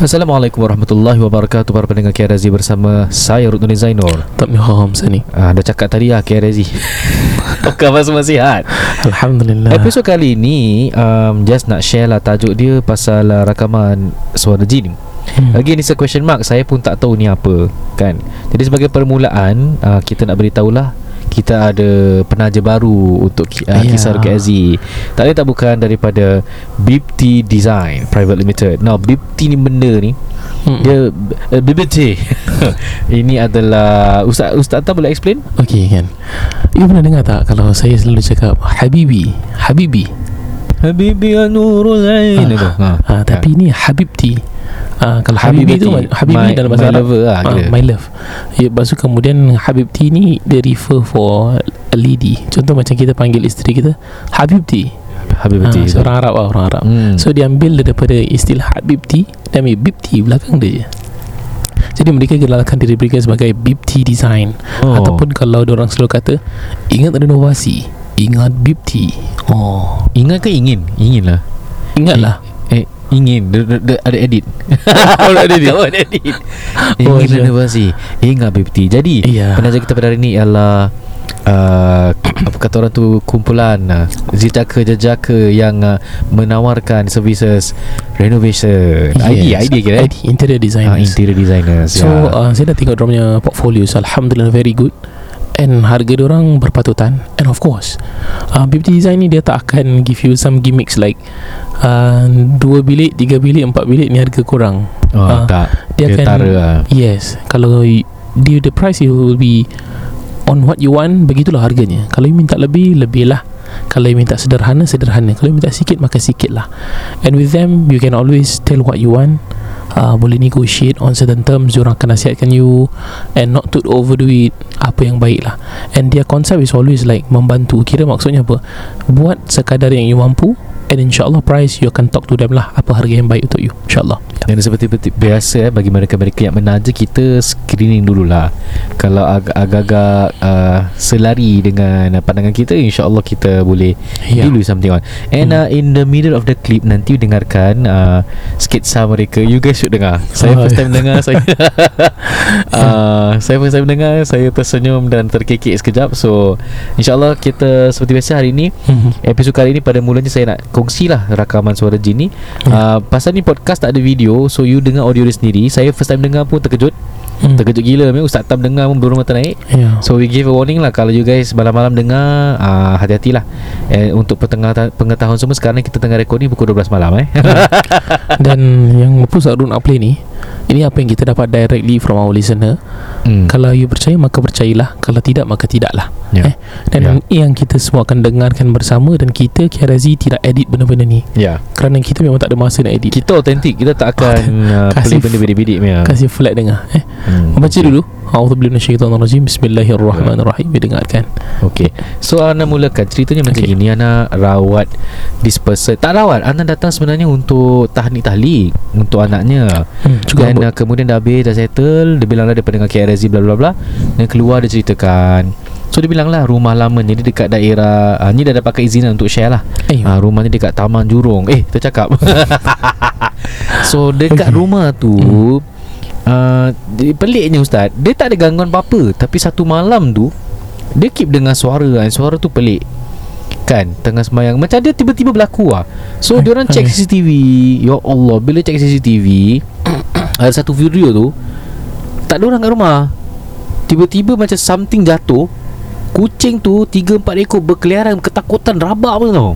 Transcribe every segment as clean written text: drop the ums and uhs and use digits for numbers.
Assalamualaikum warahmatullahi wabarakatuh. Para pendengar KRZ, bersama saya Rutnin Zainur. Tak miham sini. Dah cakap tadi lah KRZ. Khabar semua sihat, alhamdulillah. Episod kali ni just nak share lah, tajuk dia pasal rakaman suara jin. Lagi ni question mark, saya pun tak tahu ni apa kan. Jadi sebagai permulaan, kita nak beritahulah kita ada penaja baru untuk kisar KZ. Tak ada tak bukan daripada Bibti Design Private Limited. Now Bibti ni benda ni, dia Bibti ini adalah Ustaz Tam boleh explain? Okey kan. You pernah dengar tak kalau saya selalu cakap Habibi Nurul Ain tu. Tapi ni Habibti. Kalau Habibi tu, Habibi dalam bahasa Arab my love. Ya, lepas tu kemudian Habibti ni dia refer for a lady. Contoh macam kita panggil isteri kita Habibti, orang Arab. So diambil daripada istilah Habibti, dia ambil Bibti belakang dia je. Jadi mereka gelarkan diri mereka sebagai Bibti Design. Ataupun kalau orang selalu kata, ingat renovasi, ingat Bibti. Ingat ke ingin? Inginlah. Ingatlah. Ingin ada edit. Ada edit. Ingin renovasi, ingat Bibti. Jadi penaja kita pada hari ini ialah apa kata orang tu, kumpulan Zita Kedejaka yang menawarkan services renovation. ID, interior designers. So saya dah tengok dia punya portfolio, alhamdulillah very good. And harga diorang berpatutan. And of course Bibti Design ni dia tak akan give you some gimmicks like 2 bilik, 3 bilik, 4 bilik ni harga kurang. Tak, dia akan tara. Yes, kalau the price it will be on what you want, begitulah harganya. Kalau you minta lebih, lebih lah. Kalau you minta sederhana, sederhana. Kalau you minta sikit, maka sikit lah. And with them, you can always tell what you want. Boleh negotiate on certain terms. Diorang akan nasihatkan you and not to overdo it, apa yang baik lah. And their concept is always like membantu. Kira maksudnya apa? Buat sekadar yang you mampu, and insyaAllah price you akan talk to them lah, apa harga yang baik untuk you, insyaAllah. Dan seperti biasa bagi mereka-mereka yang menaja, kita screening dululah. Kalau agak-agak selari dengan pandangan kita, insyaAllah kita boleh deal with something on. And in the middle of the clip, nanti dengarkan sketsa mereka. You guys should dengar. Saya first time dengar, saya tersenyum dan terkekek sekejap. So insyaAllah kita seperti biasa hari ini, episod kali ini pada mulanya saya nak kongsilah rakaman suara jin ni. Pasal ni podcast tak ada video, so you dengar audio dia sendiri. Saya first time dengar pun terkejut gila. Ustaz Tam dengar pun belum mata naik. So we give a warning lah, kalau you guys malam-malam dengar, hati-hatilah. Untuk pengetahuan semua, sekarang kita tengah rekod ni pukul 12 malam. Dan yang pusat run up play ni, ini apa yang kita dapat directly from our listener. Kalau you percaya, maka percayalah. Kalau tidak, maka tidaklah. Dan yang kita semua akan dengarkan bersama. Dan kita KRZ tidak edit benda-benda ni, kerana kita memang tak ada masa nak edit. Kita autentik, kita tak akan beli benda bidik-bidik. Kasih flat dengar. Baca dulu. A'udzubillahi minasyaitonirrajim. Bismillahirrahmanirrahim. Dengarkan. Okey. So Ana mulakan ceritanya macam gini. Ana rawat dispersal. Tak rawat, Ana datang sebenarnya untuk tahnik-tahlik untuk anaknya. Dan kemudian dah habis, dah settle. Dia bilang lah dia pendengar KRZ bla bla bla. Dan keluar dia ceritakan. So dia bilang lah rumah lama ni, dia dekat daerah ni dah dapat keizinan untuk share lah. Rumah ni dekat Taman Jurong. Tercakap. So dekat rumah tu, peliknya Ustaz, dia tak ada gangguan apa-apa. Tapi satu malam tu dia keep dengar suara. Suara tu pelik kan, tengah sembahyang macam dia tiba-tiba berlaku lah. So diorang check CCTV. Ya Allah, bila check CCTV ada satu video tu, tak ada orang kat rumah. Tiba-tiba macam something jatuh. Kucing tu 3-4 ekor berkeliaran, ketakutan rabak pun tau.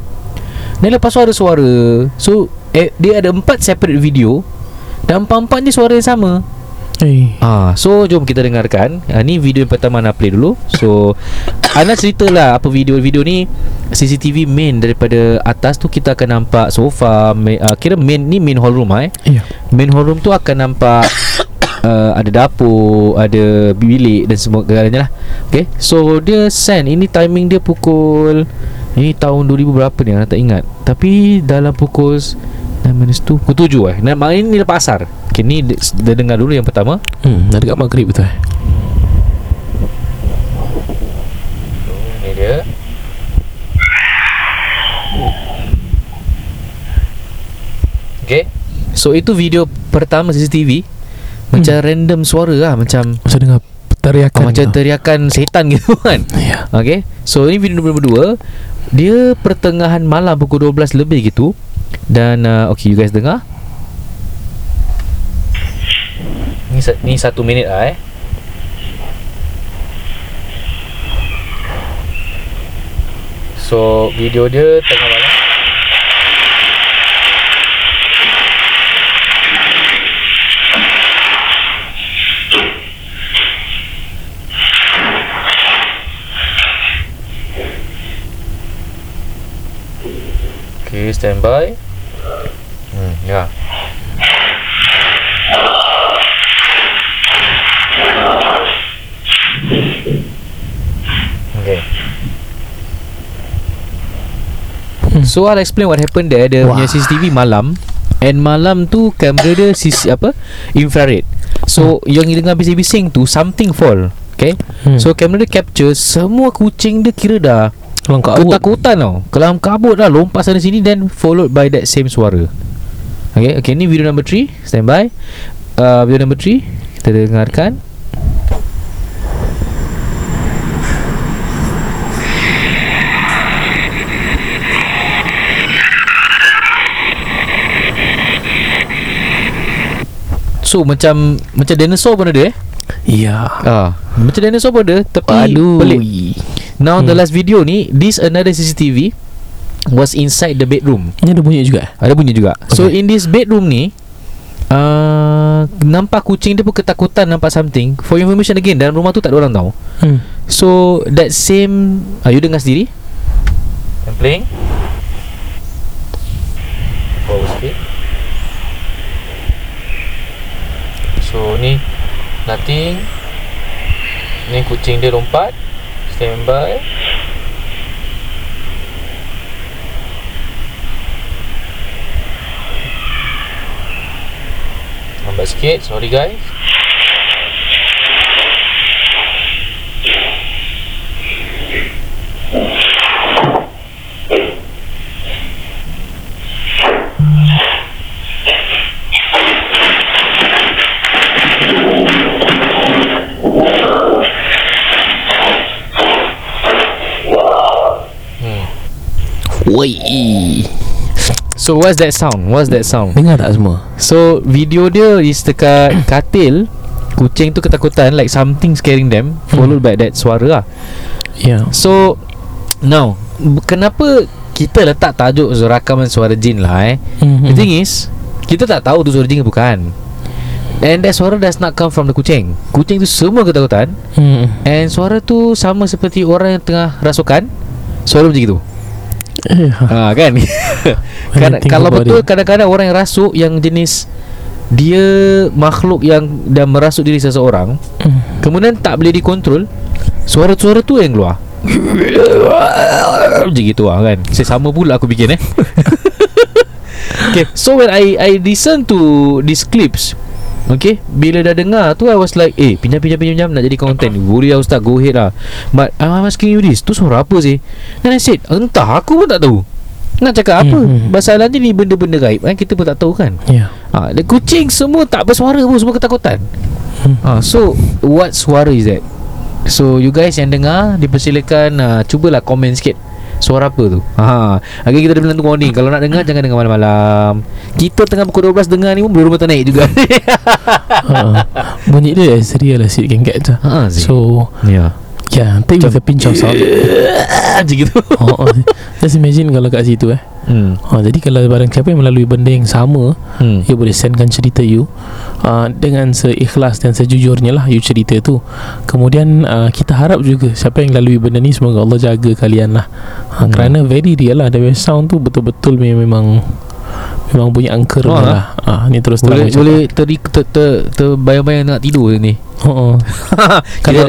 Dan lepas suara suara, so dia ada 4 separate video dan 4-4 je suara yang sama. So jom kita dengarkan. Ni video yang pertama Ana play dulu. So Ana ceritalah apa video-video ni. CCTV main daripada atas tu kita akan nampak sofa main, kira main hall room main hall room tu akan nampak ada dapur, ada bilik dan semua galanya lah. Okay, so dia send, ini timing dia pukul, ini tahun 2000 berapa ni Ana tak ingat, tapi dalam pukul 9-2, pukul 7 ini lepas asar. Okay, ni dia dengar dulu yang pertama. Dah dekat maghrib betul. Ni dia. Okay, So itu video pertama CCTV. Macam random suara lah, macam dengar teriakan, macam teriakan setan gitu kan. Yeah. Okay, so ini video nombor 2. Dia pertengahan malam pukul 12 lebih gitu. Dan okay, you guys dengar. Ni 1 minit lah eh. So video dia tengah malam. Okay, standby. Ya. Yeah. Okay. So I'll explain what happened there. Dia punya CCTV malam, and malam tu kamera dia infrared. So yang dengar bising-bising tu something fall. Okay. So kamera dia capture semua kucing dia, kira dah ketakutan tau, kelam kabut lah, lompat sana sini, then followed by that same suara. Okay, okay, ni video number 3. Standby. Video number 3 kita dengarkan. So macam dinosaur pun ada eh. Ya. Macam dinosaur pun ada, tapi pelik. Now the last video ni, this another CCTV was inside the bedroom. Ini ada bunyi juga. Ada bunyi juga. Okay. So in this bedroom ni, nampak kucing dia pun ketakutan nampak something. For information again, dalam rumah tu tak ada orang tau. So that same, you dengar sendiri. I'm playing. Pause sikit. So ni nothing. Ni kucing dia lompat. Standby. Lambat sikit, sorry guys. So what's that sound? What's that sound? Dengar tak semua? So video dia is dekat katil. Kucing tu ketakutan, like something scaring them, followed by that suara lah. Yeah. So now, kenapa kita letak tajuk Rakaman Suara Jin lah eh? The thing is, kita tak tahu tu suara jin ke bukan. And that suara does not come from the kucing. Kucing tu semua ketakutan. And suara tu sama seperti orang yang tengah rasukan. Suara macam gitu. Kan kalau betul dia. Kadang-kadang orang yang rasuk, yang jenis dia makhluk yang dah merasuk diri seseorang, kemudian tak boleh dikontrol, suara-suara tu yang keluar macam gitu lah kan. Sama pula aku bikin eh. Okay, so when I listen to these clips, okay, bila dah dengar tu, I was like, pinjam nak jadi content. Boleh lah ustaz, go ahead lah. But I'm asking you this, tu suara apa sih? Then I said, entah, aku pun tak tahu nak cakap apa. Masalahnya ni benda-benda gaib kan, kita pun tak tahu kan. Kucing semua tak bersuara pun, semua ketakutan. So what suara is that? So you guys yang dengar, dipersilakan cubalah komen sikit suara apa tu. Agak kita dah bilang tu warning, kalau nak dengar jangan dengar malam-malam. Kita tengah pukul 12 dengar ni pun belum rumah naik juga. Bunyi dia serial lah sikit genggat tu. So yeah, take with a pinch of salt macam gitu. Just imagine kalau kat situ eh. Jadi kalau barang siapa yang melalui benda yang sama, you boleh sendkan cerita you dengan seikhlas dan sejujurnya lah you cerita tu. Kemudian kita harap juga siapa yang lalui benda ni, semoga Allah jaga kalian lah. Kerana very real lah, the sound tu betul-betul memang bunyi angker lah. Ni terus terang boleh terbayang-bayang nak tidur ni.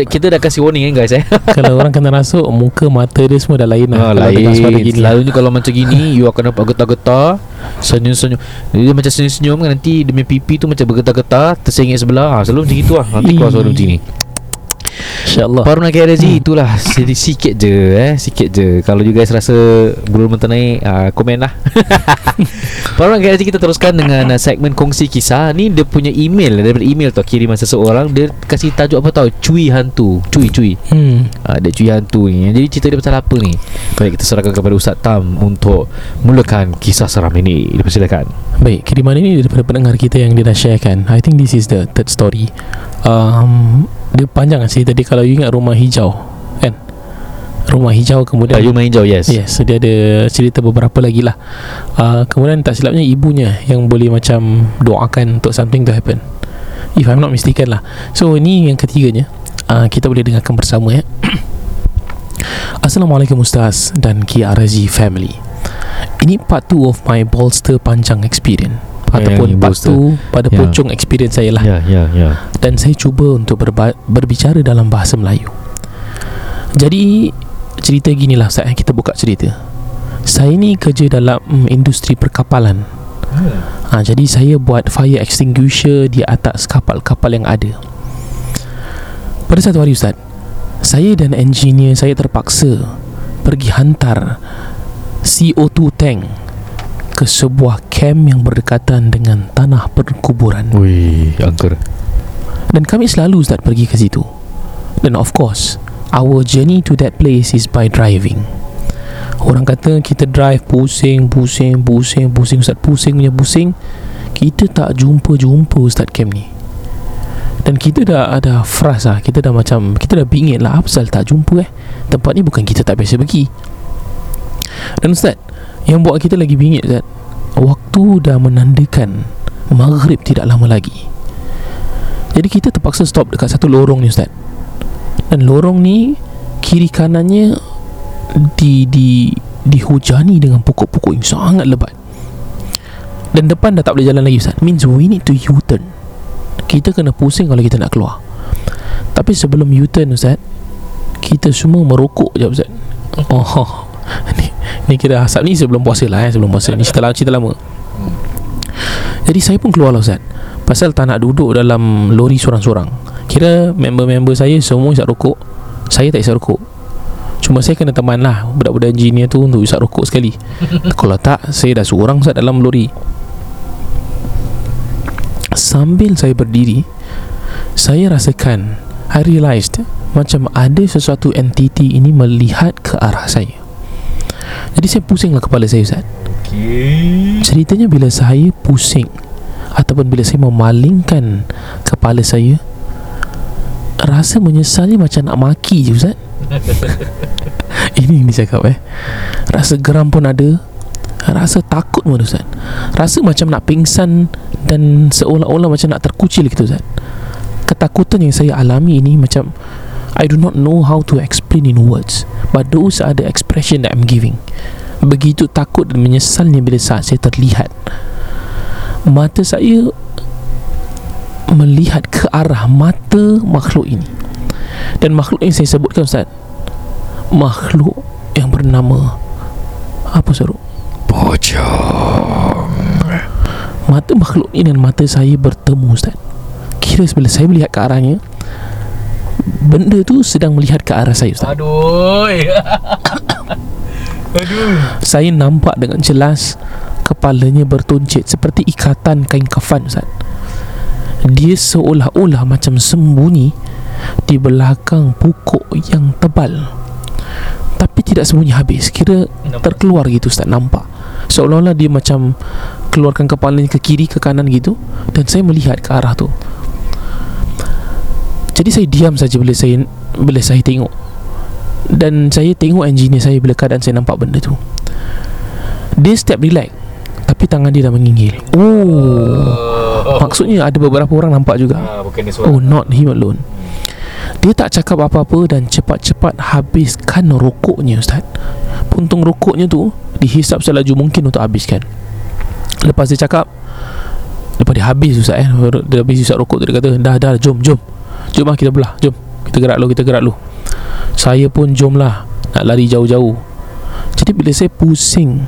Kita dah kasih warning kan guys eh. Kalau orang kena rasuk, muka mata dia semua dah lain lah. Selalunya kalau macam gini, you akan nampak getar-getar, senyum-senyum. Dia macam senyum-senyum kan, nanti dia pipi tu macam bergetar-getar, tersengit sebelah. Selalu macam gitu lah, nanti keluar suara macam ni. InsyaAllah. Paruna KRG itulah sikit je, sikit je. Kalau you guys rasa belum mengenai, komen lah. Paruna KRG, kita teruskan dengan segmen kongsi kisah. Ni dia punya email, daripada email tu kiriman seseorang. Dia kasih tajuk apa tau, Cui Hantu. Cui dia Cui Hantu ni. Jadi cerita dia pasal apa ni? Baik, kita serahkan kepada Ustaz Tam untuk mulakan kisah seram ini. Dipersilakan. Baik, kiriman ini daripada pendengar kita yang dia dah sharekan. I think this is the third story. Dia panjang kan cerita tadi. Kalau you ingat rumah hijau kan, rumah hijau kemudian rumah hijau, yes, so dia ada cerita beberapa lagi lah. Kemudian tak silapnya ibunya yang boleh macam doakan untuk something to happen, if I'm not mistaken lah. So ini yang ketiganya, kita boleh dengarkan bersama ya. Assalamualaikum Ustaz dan KRZ family. Ini part 2 of my bolster panjang experience, ataupun part 2 pada Pocong experience saya lah. Dan saya cuba untuk berbicara dalam bahasa Melayu. Jadi cerita ginilah Ustaz, kita buka cerita. Saya ni kerja dalam industri perkapalan. Jadi saya buat fire extinguisher di atas kapal-kapal yang ada. Pada satu hari Ustaz, saya dan engineer saya terpaksa pergi hantar CO2 tank ke sebuah camp yang berdekatan dengan tanah perkuburan. Ui, angker. Dan kami selalu Ustaz pergi ke situ. Dan of course, our journey to that place is by driving. Orang kata kita drive pusing Ustaz, pusing punya pusing. Kita tak jumpa Ustaz camp ni. Dan kita dah ada frust lah. Kita dah macam, kita dah bingit lah, apasal tak jumpa tempat ni bukan kita tak biasa pergi. Dan Ustaz, yang buat kita lagi bingit Ustaz, waktu dah menandakan maghrib tidak lama lagi. Jadi kita terpaksa stop dekat satu lorong ni Ustaz. Dan lorong ni kiri kanannya dihujani dengan pokok-pokok yang sangat lebat. Dan depan dah tak boleh jalan lagi Ustaz. Means we need to U-turn. Kita kena pusing kalau kita nak keluar. Tapi sebelum U-turn Ustaz, kita semua merokok je Ustaz. Ni kira hasap ni sebelum puasa lah, sebelum puasa ni cerita lama. Jadi saya pun keluar lah Ustaz, pasal tak nak duduk dalam lori sorang-sorang. Kira member-member saya semua isap rokok, saya tak isap rokok. Cuma saya kena teman lah budak-budak engineer tu untuk isap rokok sekali. Kalau tak, saya dah seorang Ustaz dalam lori. Sambil saya berdiri, saya rasakan, I realised macam ada sesuatu entiti ini melihat ke arah saya. Jadi saya pusinglah kepala saya Ustaz. Ceritanya bila saya pusing ataupun bila saya memalingkan kepala saya, rasa menyesalnya macam nak maki je Ustaz. Ini cakap rasa geram pun ada, rasa takut pun Ustaz, rasa macam nak pingsan dan seolah-olah macam nak terkucil gitu Ustaz. Ketakutan yang saya alami ini macam I do not know how to explain in words, but those are the expression that I'm giving. Begitu takut dan menyesalnya bila saat saya terlihat. Mata saya melihat ke arah mata makhluk ini. Dan makhluk yang saya sebutkan Ustaz, makhluk yang bernama apa Ustaz? Pocong. Mata makhluk ini dan mata saya bertemu Ustaz. Kira bila saya melihat ke arahnya, benda tu sedang melihat ke arah saya Ustaz. Aduh. Saya nampak dengan jelas kepalanya bertuncit seperti ikatan kain kafan Ustaz. Dia seolah-olah macam sembunyi di belakang pokok yang tebal, tapi tidak sembunyi habis. Kira terkeluar gitu Ustaz, nampak. Seolah-olah dia macam keluarkan kepalanya ke kiri, ke kanan gitu. Dan saya melihat ke arah tu. Jadi saya diam saja bila saya tengok. Dan saya tengok engineer saya bila keadaan saya nampak benda tu. Dia step relax, tapi tangan dia dah menginggil. Maksudnya ada beberapa orang nampak juga. Not him alone. Dia tak cakap apa-apa dan cepat-cepat habiskan rokoknya Ustaz. Puntung rokoknya tu dihisap selaju mungkin untuk habiskan. Lepas dia cakap, lepas dia habis Ustaz dia habis hisap rokok tu, dia kata, dah jom lah kita belah, jom kita gerak lu. Saya pun jom lah, nak lari jauh-jauh. Jadi bila saya pusing,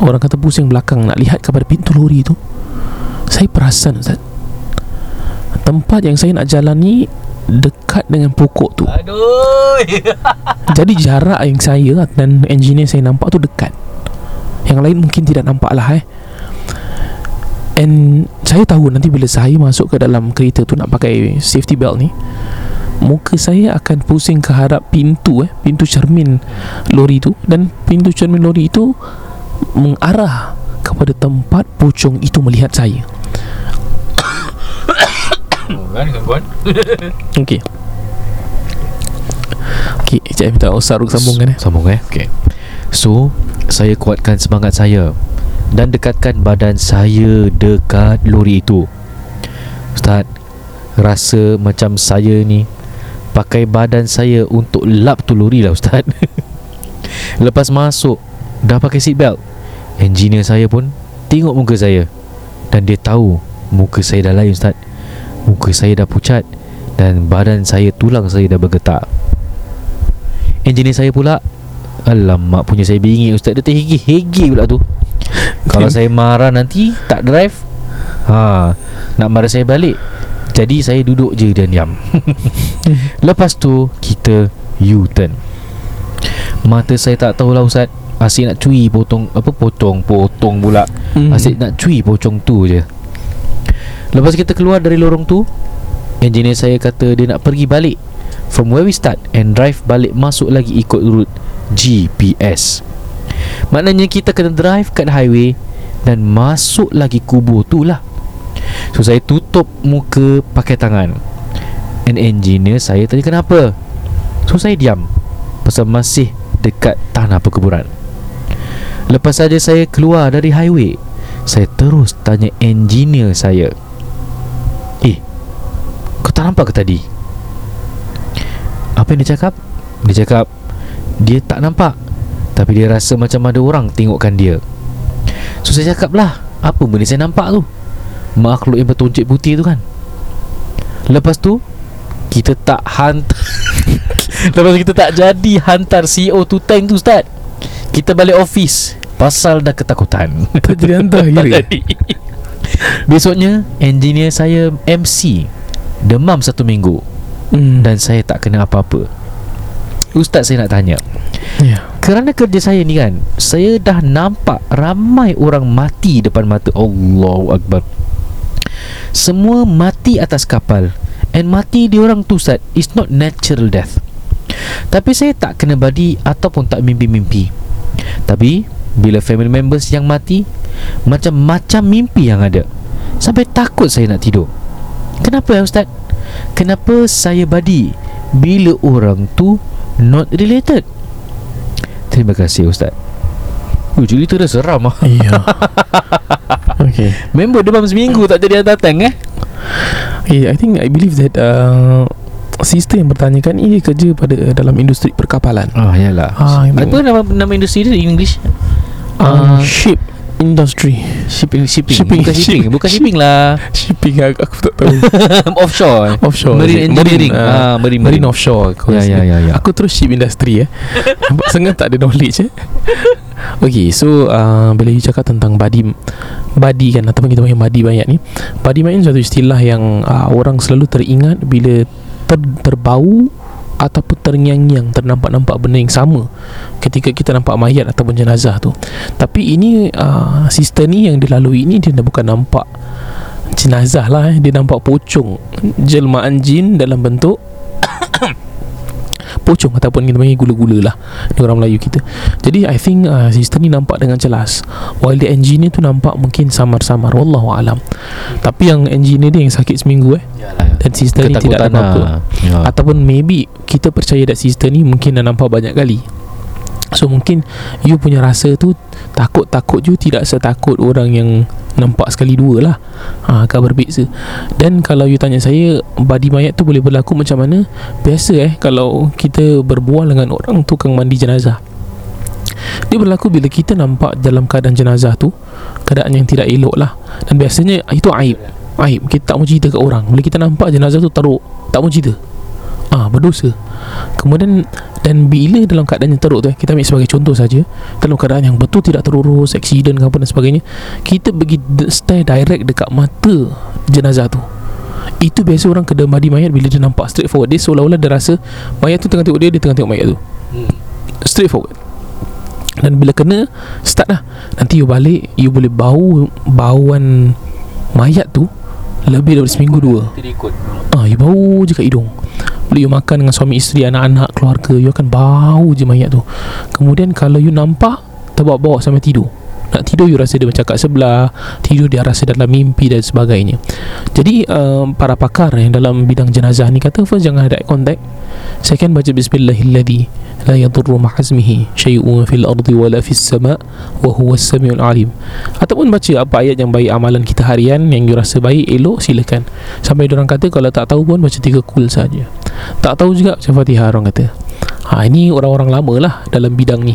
orang kata pusing belakang, nak lihat kepada pintu lori tu, saya perasan Ustaz, tempat yang saya nak jalan ni dekat dengan pokok tu. Aduh. Jadi jarak yang saya dan engineer saya nampak tu dekat. Yang lain mungkin tidak nampak lah And saya tahu nanti bila saya masuk ke dalam kereta tu nak pakai safety belt ni, muka saya akan pusing ke harap pintu pintu cermin lori tu, dan pintu cermin lori itu mengarah kepada tempat pocong itu melihat saya. Okey. Okey, saya minta Ustaz Ruk sambungkan Sambungkan Okey. So, saya kuatkan semangat saya dan dekatkan badan saya dekat lori itu. Ustaz, rasa macam saya ni pakai badan saya untuk lap tu lori lah Ustaz. Lepas masuk dah pakai seat belt, engineer saya pun tengok muka saya dan dia tahu muka saya dah lain Ustaz. Muka saya dah pucat dan badan saya, tulang saya dah bergetar. Engineer saya pula, alamak punya saya bingit Ustaz, dia terhegi-hegi pula tu. Kalau saya marah nanti tak drive, nak marah saya balik. Jadi saya duduk je dan diam. Lepas tu kita U-turn. Mata saya tak tahulah Ustaz, asyik nak curi potong apa potong pula. Asyik nak curi pocong tu je. Lepas kita keluar dari lorong tu, engineer saya kata dia nak pergi balik from where we start and drive balik masuk lagi ikut route GPS. Maknanya kita kena drive kat highway dan masuk lagi kubur tu lah. So saya tutup muka pakai tangan. And engineer saya tanya kenapa, so saya diam pasal masih dekat tanah perkuburan. Lepas saja saya keluar dari highway, saya terus tanya engineer saya, kau tak nampak ke tadi? Apa yang dia cakap? Dia cakap dia tak nampak, tapi dia rasa macam ada orang tengokkan dia. So saya cakap lah, apa benda saya nampak tu? Makhluk yang bertuncit putih tu kan. Lepas tu kita tak hantar lepas tu kita tak jadi hantar CO2 tank tu Ustaz. Kita balik office pasal dah ketakutan. Tak jadi hantar kiri. Besoknya engineer saya MC, demam 1 minggu. Dan saya tak kena apa-apa. Ustaz, saya nak tanya, kerana kerja saya ni kan, saya dah nampak ramai orang mati depan mata. Allahu Akbar. Semua mati atas kapal. And mati diorang tu Ustaz is not natural death. Tapi saya tak kena badi ataupun tak mimpi-mimpi. Tapi bila family members yang mati, macam-macam mimpi yang ada, sampai takut saya nak tidur. Kenapa Ustaz? Kenapa saya badi bila orang tu not related? Terima kasih Ustaz. Cerita dah seram lah. Ya. Okay. Member demam 1 minggu tak jadi datang I believe that sister yang bertanyakan ini kerja pada dalam industri perkapalan. Yalah. Apa nama industri dia in English? Ship industry. Shipping. Aku tak tahu. Offshore. Marine engineering. Marine offshore. Ya. Aku terus ship industry. Sengat tak ada knowledge. Okay, so bila you cakap tentang body kan, ataupun kita panggil body banyak ni, body banyak satu istilah yang orang selalu teringat bila terbau ataupun terngiang-ngiang, ternampak-nampak benda yang sama ketika kita nampak mayat ataupun jenazah tu. Tapi ini sister ni yang dilalui ni, dia bukan nampak jenazah lah dia nampak pocong, jelmaan jin dalam bentuk pocong ataupun kita panggil gula-gula lah di orang Melayu kita. Jadi I think sister ni nampak dengan jelas, while the engineer tu nampak mungkin samar-samar, wallahualam. Tapi yang engineer dia yang sakit 1 minggu dan sister ni tidak ada apa-apa. Ataupun maybe kita percaya that sister ni mungkin dah nampak banyak kali. So mungkin you punya rasa tu, takut-takut you tidak setakut orang yang nampak sekali dua lah. Agak berbeza. Dan kalau you tanya saya, badi mayat tu boleh berlaku macam mana? Biasa kalau kita berbual dengan orang tukang mandi jenazah, dia berlaku bila kita nampak dalam keadaan jenazah tu keadaan yang tidak elok lah. Dan biasanya itu aib. Kita tak mau cerita kat orang. Bila kita nampak jenazah tu teruk, tak mau cerita, berdosa. Kemudian dan bila dalam keadaan yang teruk tu, kita ambil sebagai contoh saja, dalam keadaan yang betul tidak terurus, aksiden ke apa dan sebagainya, kita pergi stare direct dekat mata jenazah tu, Itu biasa orang kedai mandi mayat, bila dia nampak straight forward, dia seolah-olah dia rasa mayat tu tengah tengok dia, dia tengah tengok mayat tu. Straight forward. Dan bila kena, start lah. Nanti you balik, you boleh bau bauan mayat tu lebih daripada seminggu dua. You bau je kat hidung. Bila you makan dengan suami isteri, anak-anak, keluarga, you akan bau je mayat tu. Kemudian kalau you nampak, terbawa-bawa sampai tidur. Nak tidur you rasa dia macam kat sebelah, tidur dia rasa dalam mimpi dan sebagainya. Jadi para pakar yang dalam bidang jenazah ni kata, first jangan ada contact, second baca bismillahilladzi la yadurru ma'azmihi syai'un fil ardi wala fis sama' wa huwas samiul alim, ataupun baca apa ayat yang baik, amalan kita harian yang you rasa baik, elok, silakan. Sampai diorang kata kalau tak tahu pun baca 3 kul saja. Tak tahu juga baca Fatihah orang kata. Ini orang-orang lama lah dalam bidang ni.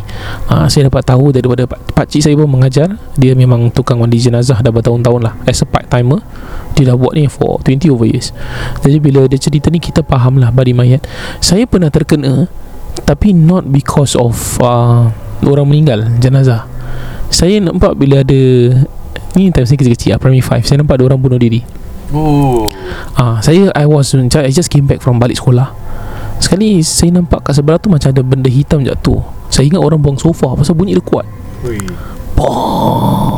Saya dapat tahu daripada pakcik saya pun mengajar. Dia memang tukang mandi jenazah dah bertahun-tahun lah, as a part-timer. Dia dah buat ni for 20 over years. Jadi bila dia cerita ni, kita faham lah mandi mayat. Saya pernah terkena, tapi not because of orang meninggal, jenazah. Saya nampak bila ada, ni time saya kecil-kecil lah, primary 5, saya nampak ada orang bunuh diri. I just came back from balik sekolah. Sekali saya nampak kat sebelah tu macam ada benda hitam jatuh. Saya ingat orang buang sofa, pasal bunyi dia kuat.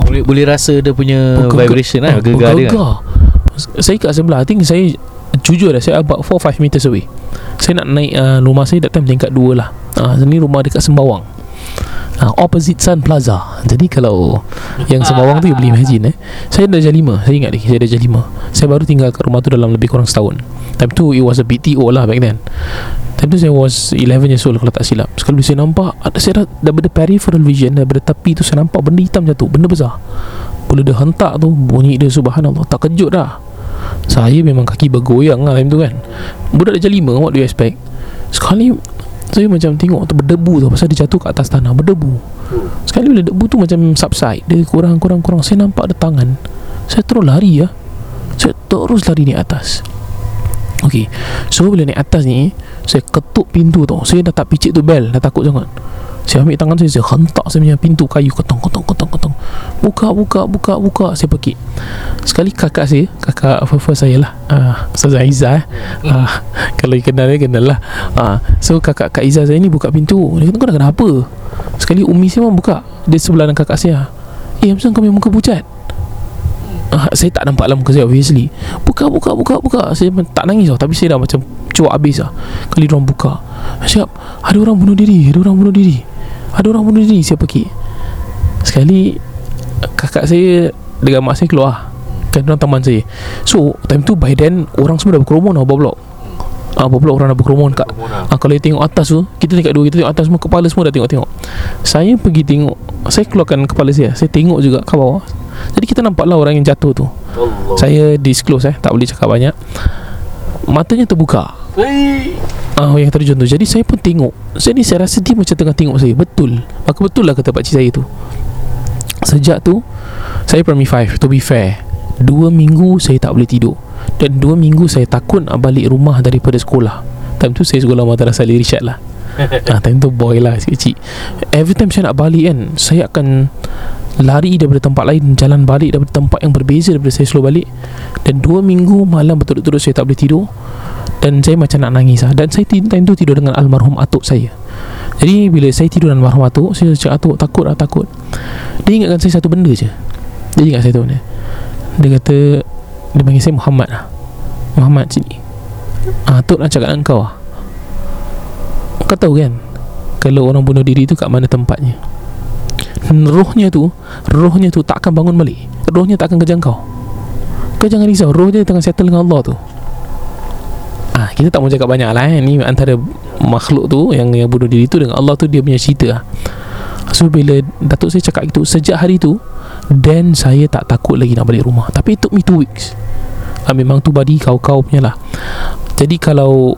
Boleh rasa dia punya vibration lah, gegar dia kan? Saya kat sebelah, I think saya jujur lah, saya about 4-5 meters away. Saya nak naik rumah saya that time tingkat 2 lah. Ni rumah dekat Sembawang, opposite Sun Plaza. Jadi kalau yang Sembawang tu you boleh imagine. Saya dah darjah 5, saya ingat lagi, saya dah darjah 5. Saya baru tinggal kat rumah tu dalam lebih kurang setahun. Time tu it was a BTO lah back then. Time tu saya was 11 years old kalau tak silap. Sekali saya nampak, saya daripada peripheral vision, daripada tepi tu saya nampak benda hitam jatuh, benda besar. Bila dia hentak tu, bunyi dia, subhanallah, tak kejut dah. Saya memang kaki bergoyang lah time tu kan. Budak darjah 5, what do you expect? Sekali saya macam tengok tu berdebu tu, pasal dia jatuh kat atas tanah, berdebu. Sekali bila debu tu macam subside, dia kurang-kurang, saya nampak ada tangan. Saya terus lari lah. Saya terus lari ni atas. Okay, so bila naik atas ni, saya ketuk pintu tau. Saya dah tak picit tu bel, dah takut sangat. Saya ambil tangan saya hentak saya punya pintu kayu, ketong. Buka. Saya pergi. Sekali kakak first saya lah, Ustaz Izzah. Kalau kenal lah. So kakak Kak Izzah saya ni buka pintu. Dia kata, kau dah kenapa? Sekali umi saya pun buka. Dia sebelah dengan kakak saya. Macam kau punya muka pucat. Saya tak nampak dalam muka saya obviously. Buka. Saya tak nangis tau, tapi saya dah macam cuak habis lah. Kali diorang buka, saya cakap, Ada orang bunuh diri. Saya pergi. Sekali kakak saya dengan mak saya keluar, kan diorang teman saya. So time tu by then orang semua dah berkerumun lah, Bawa blok orang dah berkerumun kat. Kalau dia tengok atas tu, kita tingkat 2, kita tengok atas semua, kepala semua dah tengok-tengok. Saya pergi tengok, saya keluarkan kepala saya, saya tengok juga kat bawah. Jadi kita nampaklah orang yang jatuh tu. Allah. Saya disclose, tak boleh cakap banyak. Matanya terbuka. Yang terjun tu. Jadi saya pun tengok. Jadi saya rasa dia macam tengah tengok saya. Betul. Maka betul lah kata pakcik saya tu. Sejak tu saya primary 5, to be fair. 2 minggu saya tak boleh tidur. Dan 2 minggu saya takut balik rumah daripada sekolah. Time tu saya sekolah madrasah Al-Risyat lah. Time tu boy lah, kecil. Every time saya nak balik kan, saya akan lari daripada tempat lain, jalan balik daripada tempat yang berbeza daripada saya selalu balik. Dan 2 minggu malam betul-betul saya tak boleh tidur. Dan saya macam nak nangis lah. Dan saya time tu tidur dengan almarhum atuk saya. Jadi bila saya tidur dengan almarhum atuk, saya cakap, atuk takut. Dia ingatkan saya satu benda je. Dia kata, dia panggil saya Muhammad lah. Muhammad sini, atuk nak cakap dengan kau lah. Kau tahu kan, kalau orang bunuh diri tu kat mana tempatnya, rohnya tu tak akan bangun balik. Rohnya tak akan kejar kau jangan risau. Rohnya tengah settle dengan Allah tu. Kita tak mau cakap banyak lah . Ni antara makhluk tu yang bunuh diri tu dengan Allah tu, dia punya cerita. So bila datuk saya cakap gitu, sejak hari tu then saya tak takut lagi nak balik rumah. Tapi it took me 2 weeks. Memang tu badi kau punya lah. Jadi kalau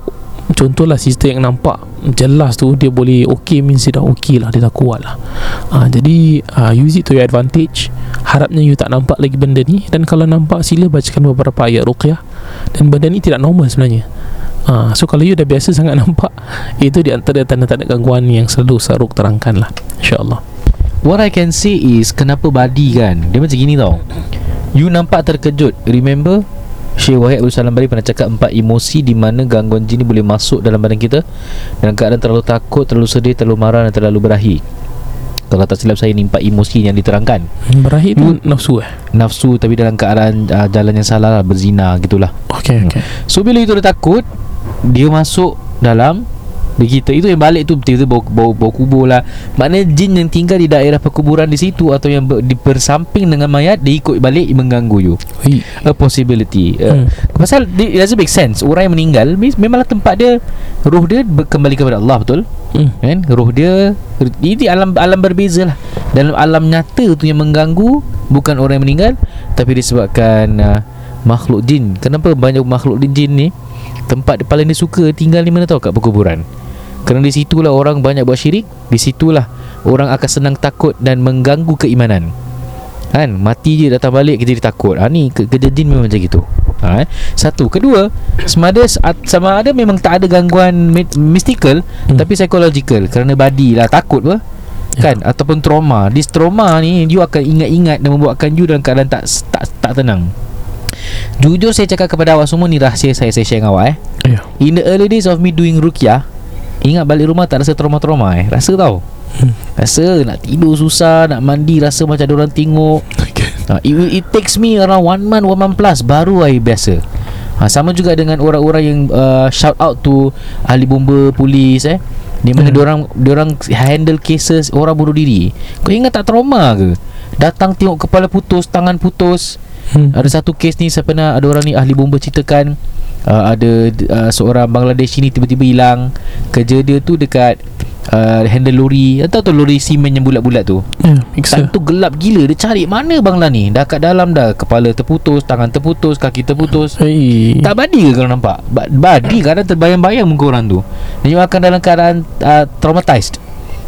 contohlah sister yang nampak jelas tu, dia boleh okay means dia dah okay lah, dia dah kuat lah. Jadi use it to your advantage. Harapnya you tak nampak lagi benda ni. Dan kalau nampak, sila bacakan beberapa ayat ruqyah. Dan benda ni tidak normal sebenarnya. So kalau you dah biasa sangat nampak, itu di antara tanda-tanda gangguan yang selalu Saruk terangkan lah, insyaAllah. What I can say is, kenapa body kan, dia macam gini tau. You nampak terkejut, remember Syekh Wahid Abdul Salam Bari pernah cakap empat emosi di mana gangguan jin boleh masuk dalam badan kita dalam keadaan terlalu takut, terlalu sedih, terlalu marah dan terlalu berahi. Kalau tak silap saya ni empat emosi yang diterangkan. Berahi tu nafsu nafsu tapi dalam keadaan jalan yang salah lah, berzina gitulah. Okay. So bila itu dah takut, dia masuk dalam diri kita. Itu yang balik tu betul-betul bau kubur lah. Maknanya jin yang tinggal di daerah perkuburan di situ atau yang bersamping dengan mayat, dia ikut balik mengganggu you. A possibility. Pasal it doesn't make sense. Orang yang meninggal memanglah tempat dia, roh dia kembali kepada Allah, betul? Kan? Roh dia ini alam berbeza lah. Dalam alam nyata tu yang mengganggu bukan orang yang meninggal, tapi disebabkan makhluk jin. Kenapa banyak makhluk jin ni tempat dia paling dia suka tinggal di mana tahu? Kat perkuburan. Kerana di situlah orang banyak buat syirik, di situlah orang akan senang takut dan mengganggu keimanan. Kan, mati je datang balik kita jadi takut. Ni kerja jin memang macam gitu. Satu, kedua, sama ada memang tak ada gangguan mystical tapi psychological kerana body lah takut apa? Kan ataupun trauma. This trauma ni you akan ingat-ingat dan membuatkan you dalam keadaan tak tenang. Jujur saya cakap kepada awak semua, ni rahsia saya share dengan awak. In the early days of me doing ruqyah, ingat balik rumah tak rasa trauma-trauma rasa tau. Rasa nak tidur susah, nak mandi rasa macam ada orang tengok. It takes me around 1 month plus baru biasa. Sama juga dengan orang-orang yang shout out to ahli bomba, polis di mana diorang handle cases orang bunuh diri. Kau ingat tak trauma ke? Datang tengok kepala putus, tangan putus. Ada satu kes ni saya pernah, ada orang ni ahli bomba ceritakan, ada seorang Bangladesh ni tiba-tiba hilang. Kerja dia tu dekat handle lori. Tahu tu lori simen yang bulat-bulat tu. Time tu gelap gila, dia cari mana bangla ni. Dah kat dalam dah, kepala terputus, tangan terputus, kaki terputus. Tak badi ke kalau nampak? Badi kadang terbayang-bayang muka orang tu. Dia akan dalam keadaan traumatized.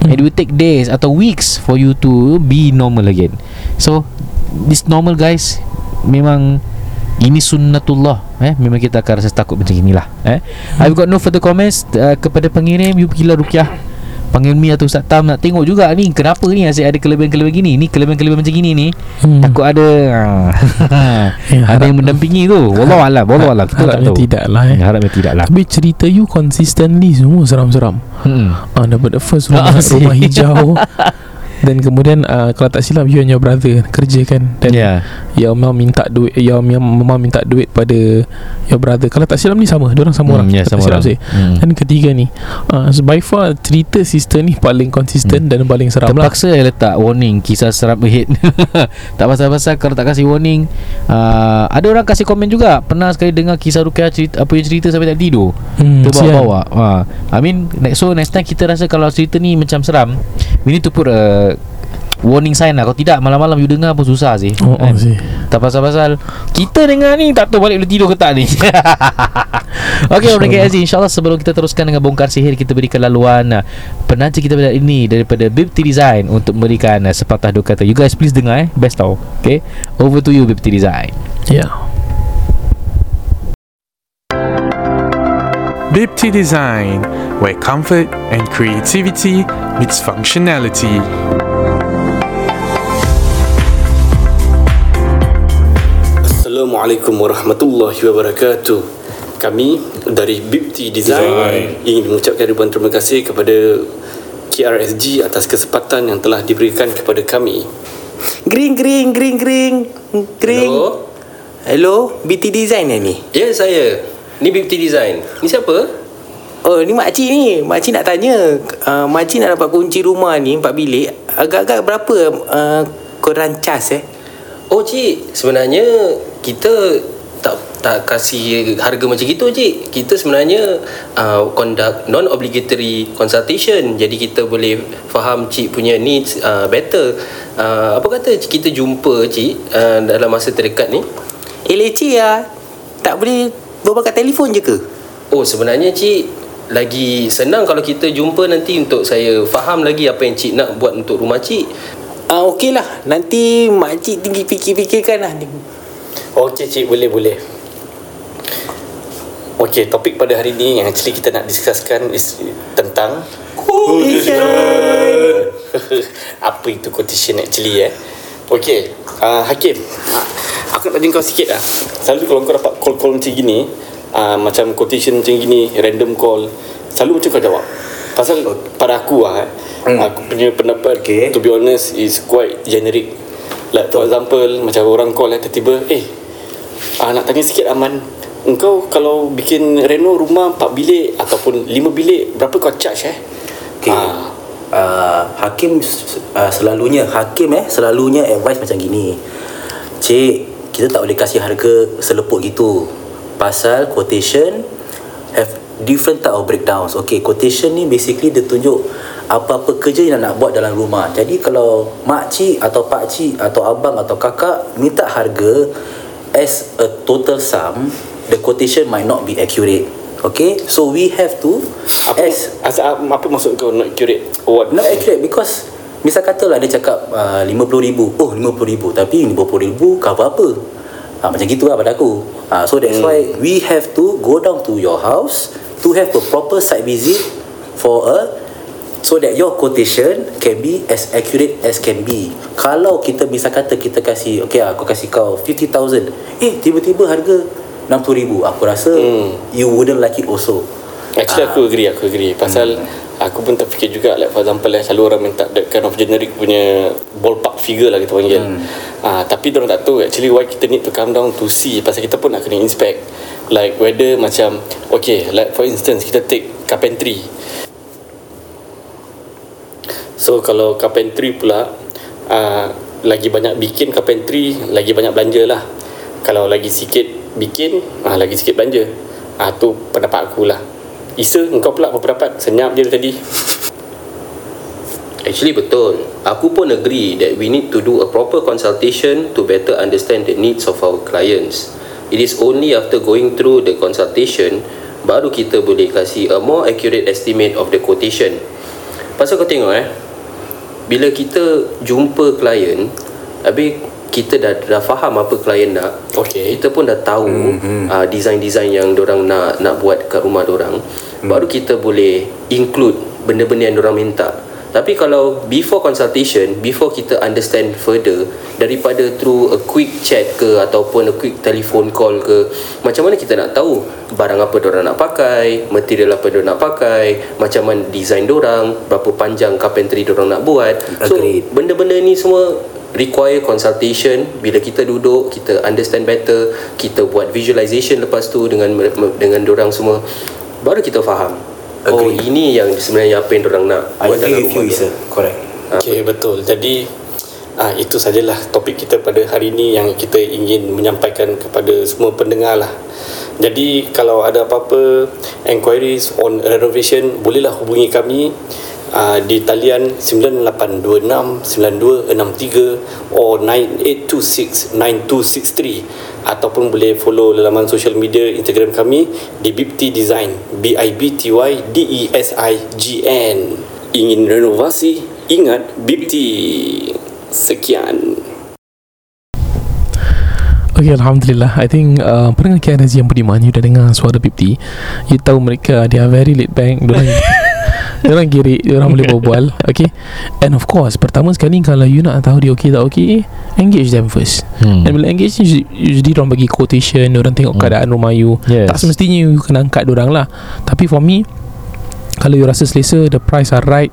It will take days atau weeks for you to be normal again. So this normal guys, memang ini sunnatullah. Memang kita akan rasa takut macam inilah. I've got no further comments. Kepada pengirim, you pergilah ruqyah. Panggil Mia atau Ustaz Tam, nak tengok juga ni kenapa ni asyik ada kelebihan-kelebihan gini. Ni kelebihan-kelebihan macam gini ni takut ada ada yang mendampingi tu. Wallahualam kita tak tahu. Tidaklah harapnya tidaklah. Tapi cerita you consistently semua seram-seram. Daripada first rumah hijau. Dan kemudian kalau tak silap you and your brother kerja kan, dan your mom minta duit, your mom minta duit pada your brother. Kalau tak silap ni sama, diorang sama orang. Sama tak orang. Silap dan ketiga ni by far cerita sister ni paling konsisten dan paling seram. Terpaksa lah letak warning kisah seram hit. Tak pasal-pasal kalau tak kasih warning. Ada orang kasih komen juga, pernah sekali dengar kisah ruqyah cerita, apa yang cerita sampai tak tidur. Terbawa-bawa. I mean so next time kita rasa kalau cerita ni macam seram, we need to put warning sign lah. Kalau tidak malam-malam you dengar pun susah sih. Tak pasal-pasal kita dengar ni tak tahu balik boleh tidur ke tak ni. Okay, insyaAllah sebelum kita teruskan dengan bongkar sihir, kita berikan laluan penaja kita pada ini daripada Bibti Design untuk memberikan sepatah dua kata. You guys please dengar best tau. Okay, over to you Bibti Design. Bibti Design, where comfort and creativity meets functionality. Assalamualaikum warahmatullahi wabarakatuh. Kami dari Bibti Design ingin mengucapkan ribuan terima kasih kepada KRSG atas kesempatan yang telah diberikan kepada kami. Gering. Hello, Bibti Design ni? Ya, saya. Ni Bibti Design. Ni siapa? Oh, ni makcik ni. Makcik nak tanya, makcik nak dapat kunci rumah ni 4 bilik. Agak-agak berapa korang cas? Oh cik, sebenarnya kita tak kasih harga macam gitu cik. Kita sebenarnya conduct non-obligatory consultation. Jadi kita boleh faham cik punya needs better. Apa kata kita jumpa cik dalam masa terdekat ni? Cik lah, tak boleh berbual kat telefon je ke? Oh sebenarnya cik, lagi senang kalau kita jumpa nanti untuk saya faham lagi apa yang cik nak buat untuk rumah cik. Okey lah, nanti mak cik tinggi fikir-fikirkan lah. Okey cik, boleh. Okey, topik pada hari ni yang actually kita nak discusskan is tentang quotation. Apa itu quotation actually? Okey, Hakim, aku nak tanya kau sikit lah. Selalu kalau kau dapat call-call macam gini, macam quotation macam gini, random call, selalu macam kau jawab. Pasal pada aku lah, aku punya pendapat, to be honest, is quite generic. Like for example, macam orang call tiba-tiba, nak tanya sikit Aman, engkau kalau bikin reno rumah 4 bilik ataupun 5 bilik, berapa kau charge? Hakim selalunya advice macam gini. Cik, kita tak boleh kasih harga selepuk gitu. Pasal quotation have different type of breakdowns. Okay, quotation ni basically dia tunjuk apa-apa kerja yang nak buat dalam rumah. Jadi kalau makcik atau pakcik atau abang atau kakak minta harga as a total sum, the quotation might not be accurate. Okay, so we have to apa maksud kau not accurate? Not accurate because misal katalah dia cakap 50,000. Oh, 50,000, tapi 50,000 cover apa? Macam gitulah pada aku. So that's why we have to go down to your house to have a proper site visit so that your quotation can be as accurate as can be. Kalau kita misal kata kita kasih, okay, aku kasih kau 50,000, tiba-tiba harga 60,000, aku rasa you wouldn't like it also. Actually aku agree. Pasal aku pun terfikir juga, like for example, selalu orang minta that kind of generic punya ballpark figure lah kita panggil. Tapi diorang tak tahu actually why kita need to come down to see. Pasal kita pun nak kena inspect, like whether macam, okay, like for instance, kita take carpentry. So kalau carpentry pula, lagi banyak bikin carpentry, lagi banyak belanja lah. Kalau lagi sikit bikin, lagi sikit belanja. Tu pendapat aku lah. Isa, engkau pula berpendapat? Senyap je tadi. Actually betul. Aku pun agree that we need to do a proper consultation to better understand the needs of our clients. It is only after going through the consultation baru kita boleh kasih a more accurate estimate of the quotation. Pasal kau tengok bila kita jumpa klien, habis kita dah faham apa klien nak. Okay. Kita pun dah tahu design-design yang dorang nak buat kat rumah dorang. Baru kita boleh include benda-benda yang dorang minta. Tapi kalau before consultation, before kita understand further, daripada through a quick chat ke ataupun a quick telephone call ke, macam mana kita nak tahu barang apa dorang nak pakai, material apa dorang nak pakai, macam mana design dorang, berapa panjang carpentry dorang nak buat. Agreed. So benda-benda ni semua require consultation. Bila kita duduk, kita understand better, kita buat visualization lepas tu dengan dorang semua, baru kita faham. Agree. Oh, ini yang sebenarnya apa yang dorang nak. I agree with you, Isa. Correct. Okay, betul. Jadi itu sajalah topik kita pada hari ini yang kita ingin menyampaikan kepada semua pendengar lah. Jadi kalau ada apa-apa enquiries on renovation, bolehlah hubungi kami di talian 9826-9263 or 9826-9263, ataupun boleh follow laman social media Instagram kami di Bibti Design, BIBTY DESIGN. Ingin renovasi, ingat Bibti. Sekian. Okay, Alhamdulillah. I think pendengar KNZ yang beriman, you dah dengar suara Bibti, you tahu mereka, they are very laid back. Diorang kiri, diorang boleh berbual. Okay. And of course, pertama sekali, kalau you nak tahu dia okay tak okay, engage them first. And bila engage, usually diorang bagi quotation, diorang tengok keadaan rumah you. Yes. Tak semestinya you kena angkat diorang lah, tapi for me, kalau you rasa selesa, the price are right,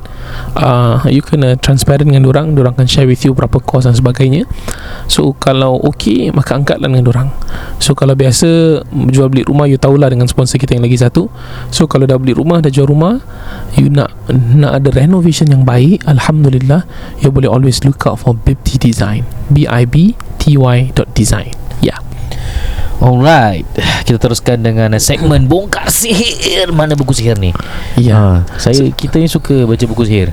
you kena transparent dengan diorang. Diorang akan share with you berapa cost dan sebagainya. So kalau okay, maka angkatlah dengan diorang. So kalau biasa jual beli rumah, you tahulah dengan sponsor kita yang lagi satu. So kalau dah beli rumah, dah jual rumah, you nak ada renovation yang baik, Alhamdulillah, you boleh always look out for Bibti Design, BIBTY.design. Yeah. Alright, kita teruskan dengan segmen bongkar sihir. Mana buku sihir ni? Ya, kita ni suka baca buku sihir.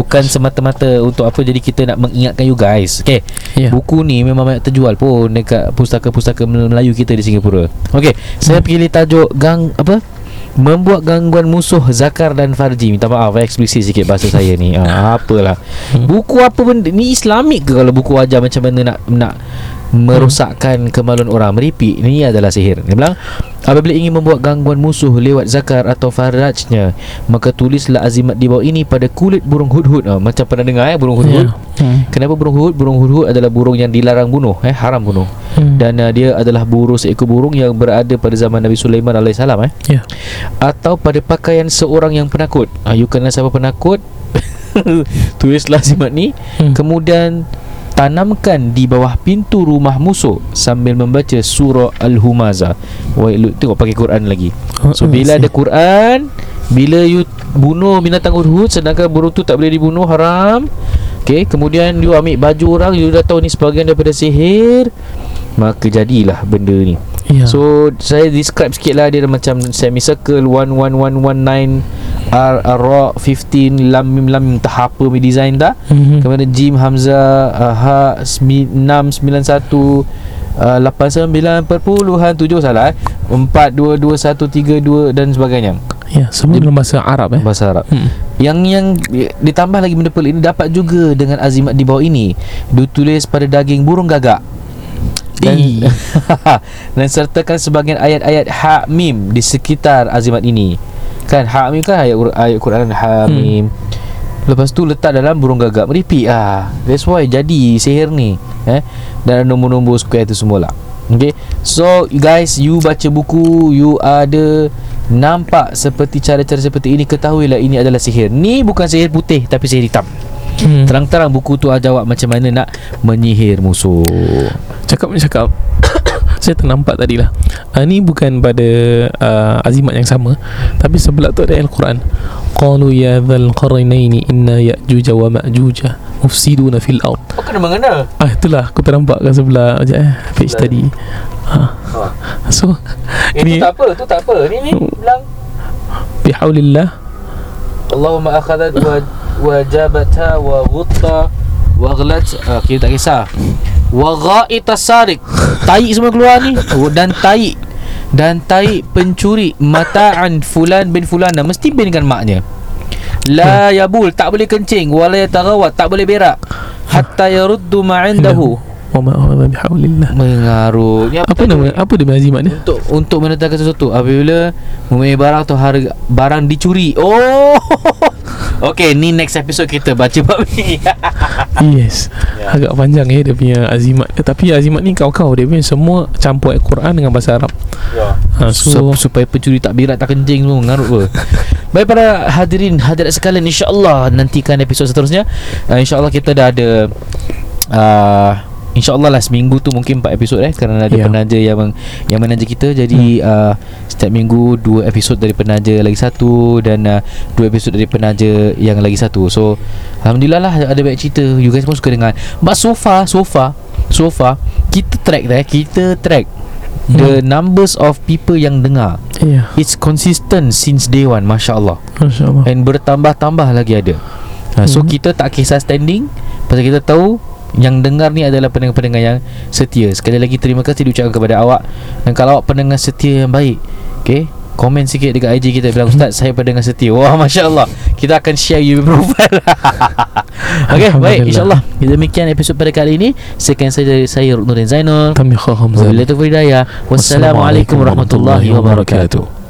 Bukan semata-mata untuk apa, jadi kita nak mengingatkan you guys. Okay, buku ni memang banyak terjual pun dekat pustaka-pustaka Melayu kita di Singapura. Okay, saya pilih tajuk membuat gangguan musuh Zakar dan Farji. Minta maaf, eksplisit sikit bahasa saya ni. Apalah. Buku apa benda ni, Islamik ke? Kalau buku ajar macam mana nak merosakkan kemaluan orang, meripik, ini adalah sihir. Dia bilang, apabila ingin membuat gangguan musuh lewat zakar atau farajnya, maka tulislah azimat di bawah ini pada kulit burung hudhud. Macam pernah dengar burung hudhud. Kenapa burung hudhud? Burung hudhud adalah burung yang dilarang bunuh, haram bunuh. Dan dia adalah burung, seekor burung yang berada pada zaman Nabi Sulaiman AS. Atau pada pakaian seorang yang penakut. You kenal siapa penakut? Tulislah azimat ni. Kemudian tanamkan di bawah pintu rumah musuh sambil membaca surah Al-Humazah. Wailu, tengok pakai Quran lagi. So bila ada Quran, bila you bunuh binatang hudhud sedangkan burung tu tak boleh dibunuh, haram. Okey, kemudian you ambil baju orang, you dah tahu ni sebahagian daripada sihir, maka jadilah benda ni. So saya describe sikit lah, dia macam semicircle 11119 R-Ra-15 Lam-Mim-Lam, tak apa punya design tak. Kemudian Jim Hamzah H-691 89.7 salah 422 132 dan sebagainya. Ya, semua dalam bahasa Arab. Bahasa Arab. Yang ditambah lagi benda pelik ini, dapat juga dengan azimat di bawah ini ditulis pada daging burung gagak. Dan sertakan sebahagian ayat-ayat Ha'amim di sekitar azimat ini. Kan Ha'amim kan ayat Quran Ha'amim. Lepas tu letak dalam burung gagak meripik. That's why jadi sihir ni. Dan nombor-nombor square tu semua lah. Okay, so guys, you baca buku, you ada nampak seperti cara-cara seperti ini, ketahuilah ini adalah sihir. Ni bukan sihir putih tapi sihir hitam. Terang-terang buku tu jawab macam mana nak menyihir musuh. Cakap saya ternampak tadilah. Ini bukan pada azimat yang sama, tapi sebelah tu ada Al-Quran. Qalu ya dzal qarnaini inna ya'juj wa ma'juj mufsiduna fil ard. Kau kena mengena. Itulah aku ternampak kat sebelah page tadi. So ini tu tak apa. Ni bilang bihaulillah Allahumma akhadhat wa jabata wa ghatta wa ghalat, kita tak kisah. Wa ghaita sarik, tai semua keluar ni, dan tai pencuri mata'an fulan bin fulana, mesti bin kan maknya. La yabul, tak boleh kencing, wala yatarawat, tak boleh berak, hatta yaruddu ma'indahu wa ma'awala bihaulillah. Mengarut apa dia azimat ni? Untuk mendatangkan sesuatu apabila mempunyai barang atau harga barang dicuri. Okay, ni next episode kita baca bab ni. Agak panjang dia punya azimat. Tapi azimat ni kau dia punya semua campur Al-Quran dengan bahasa Arab. So, supaya pencuri tak berak, tak kencing semua, mengarut pun. Baik para hadirin hadirat sekalian, insya-Allah nantikan episod seterusnya. Insya-Allah kita dah ada insya-Allah lah seminggu tu mungkin 4 episod kerana ada penaja yang menaja kita. Jadi setiap minggu 2 episod dari penaja lagi satu, dan 2 episod dari penaja yang lagi satu. So alhamdulillah lah ada banyak cerita, you guys pun suka dengar. But so far kita track the numbers of people yang dengar. It's consistent since day one, masya-Allah. And bertambah-tambah lagi ada. So kita tak kisah standing, pasal kita tahu yang dengar ni adalah pendengar-pendengar yang setia. Sekali lagi terima kasih diucapkan kepada awak. Dan kalau awak pendengar setia yang baik, okay, komen sikit dekat IG kita, bilang Ustaz saya pendengar setia. Wah, Masya Allah, kita akan share you profile. Okay, baik, insya Allah demikian episod pada kali ini. Sekian saja dari saya, Rutnin Zainur. Wassalamualaikum warahmatullahi wabarakatuh.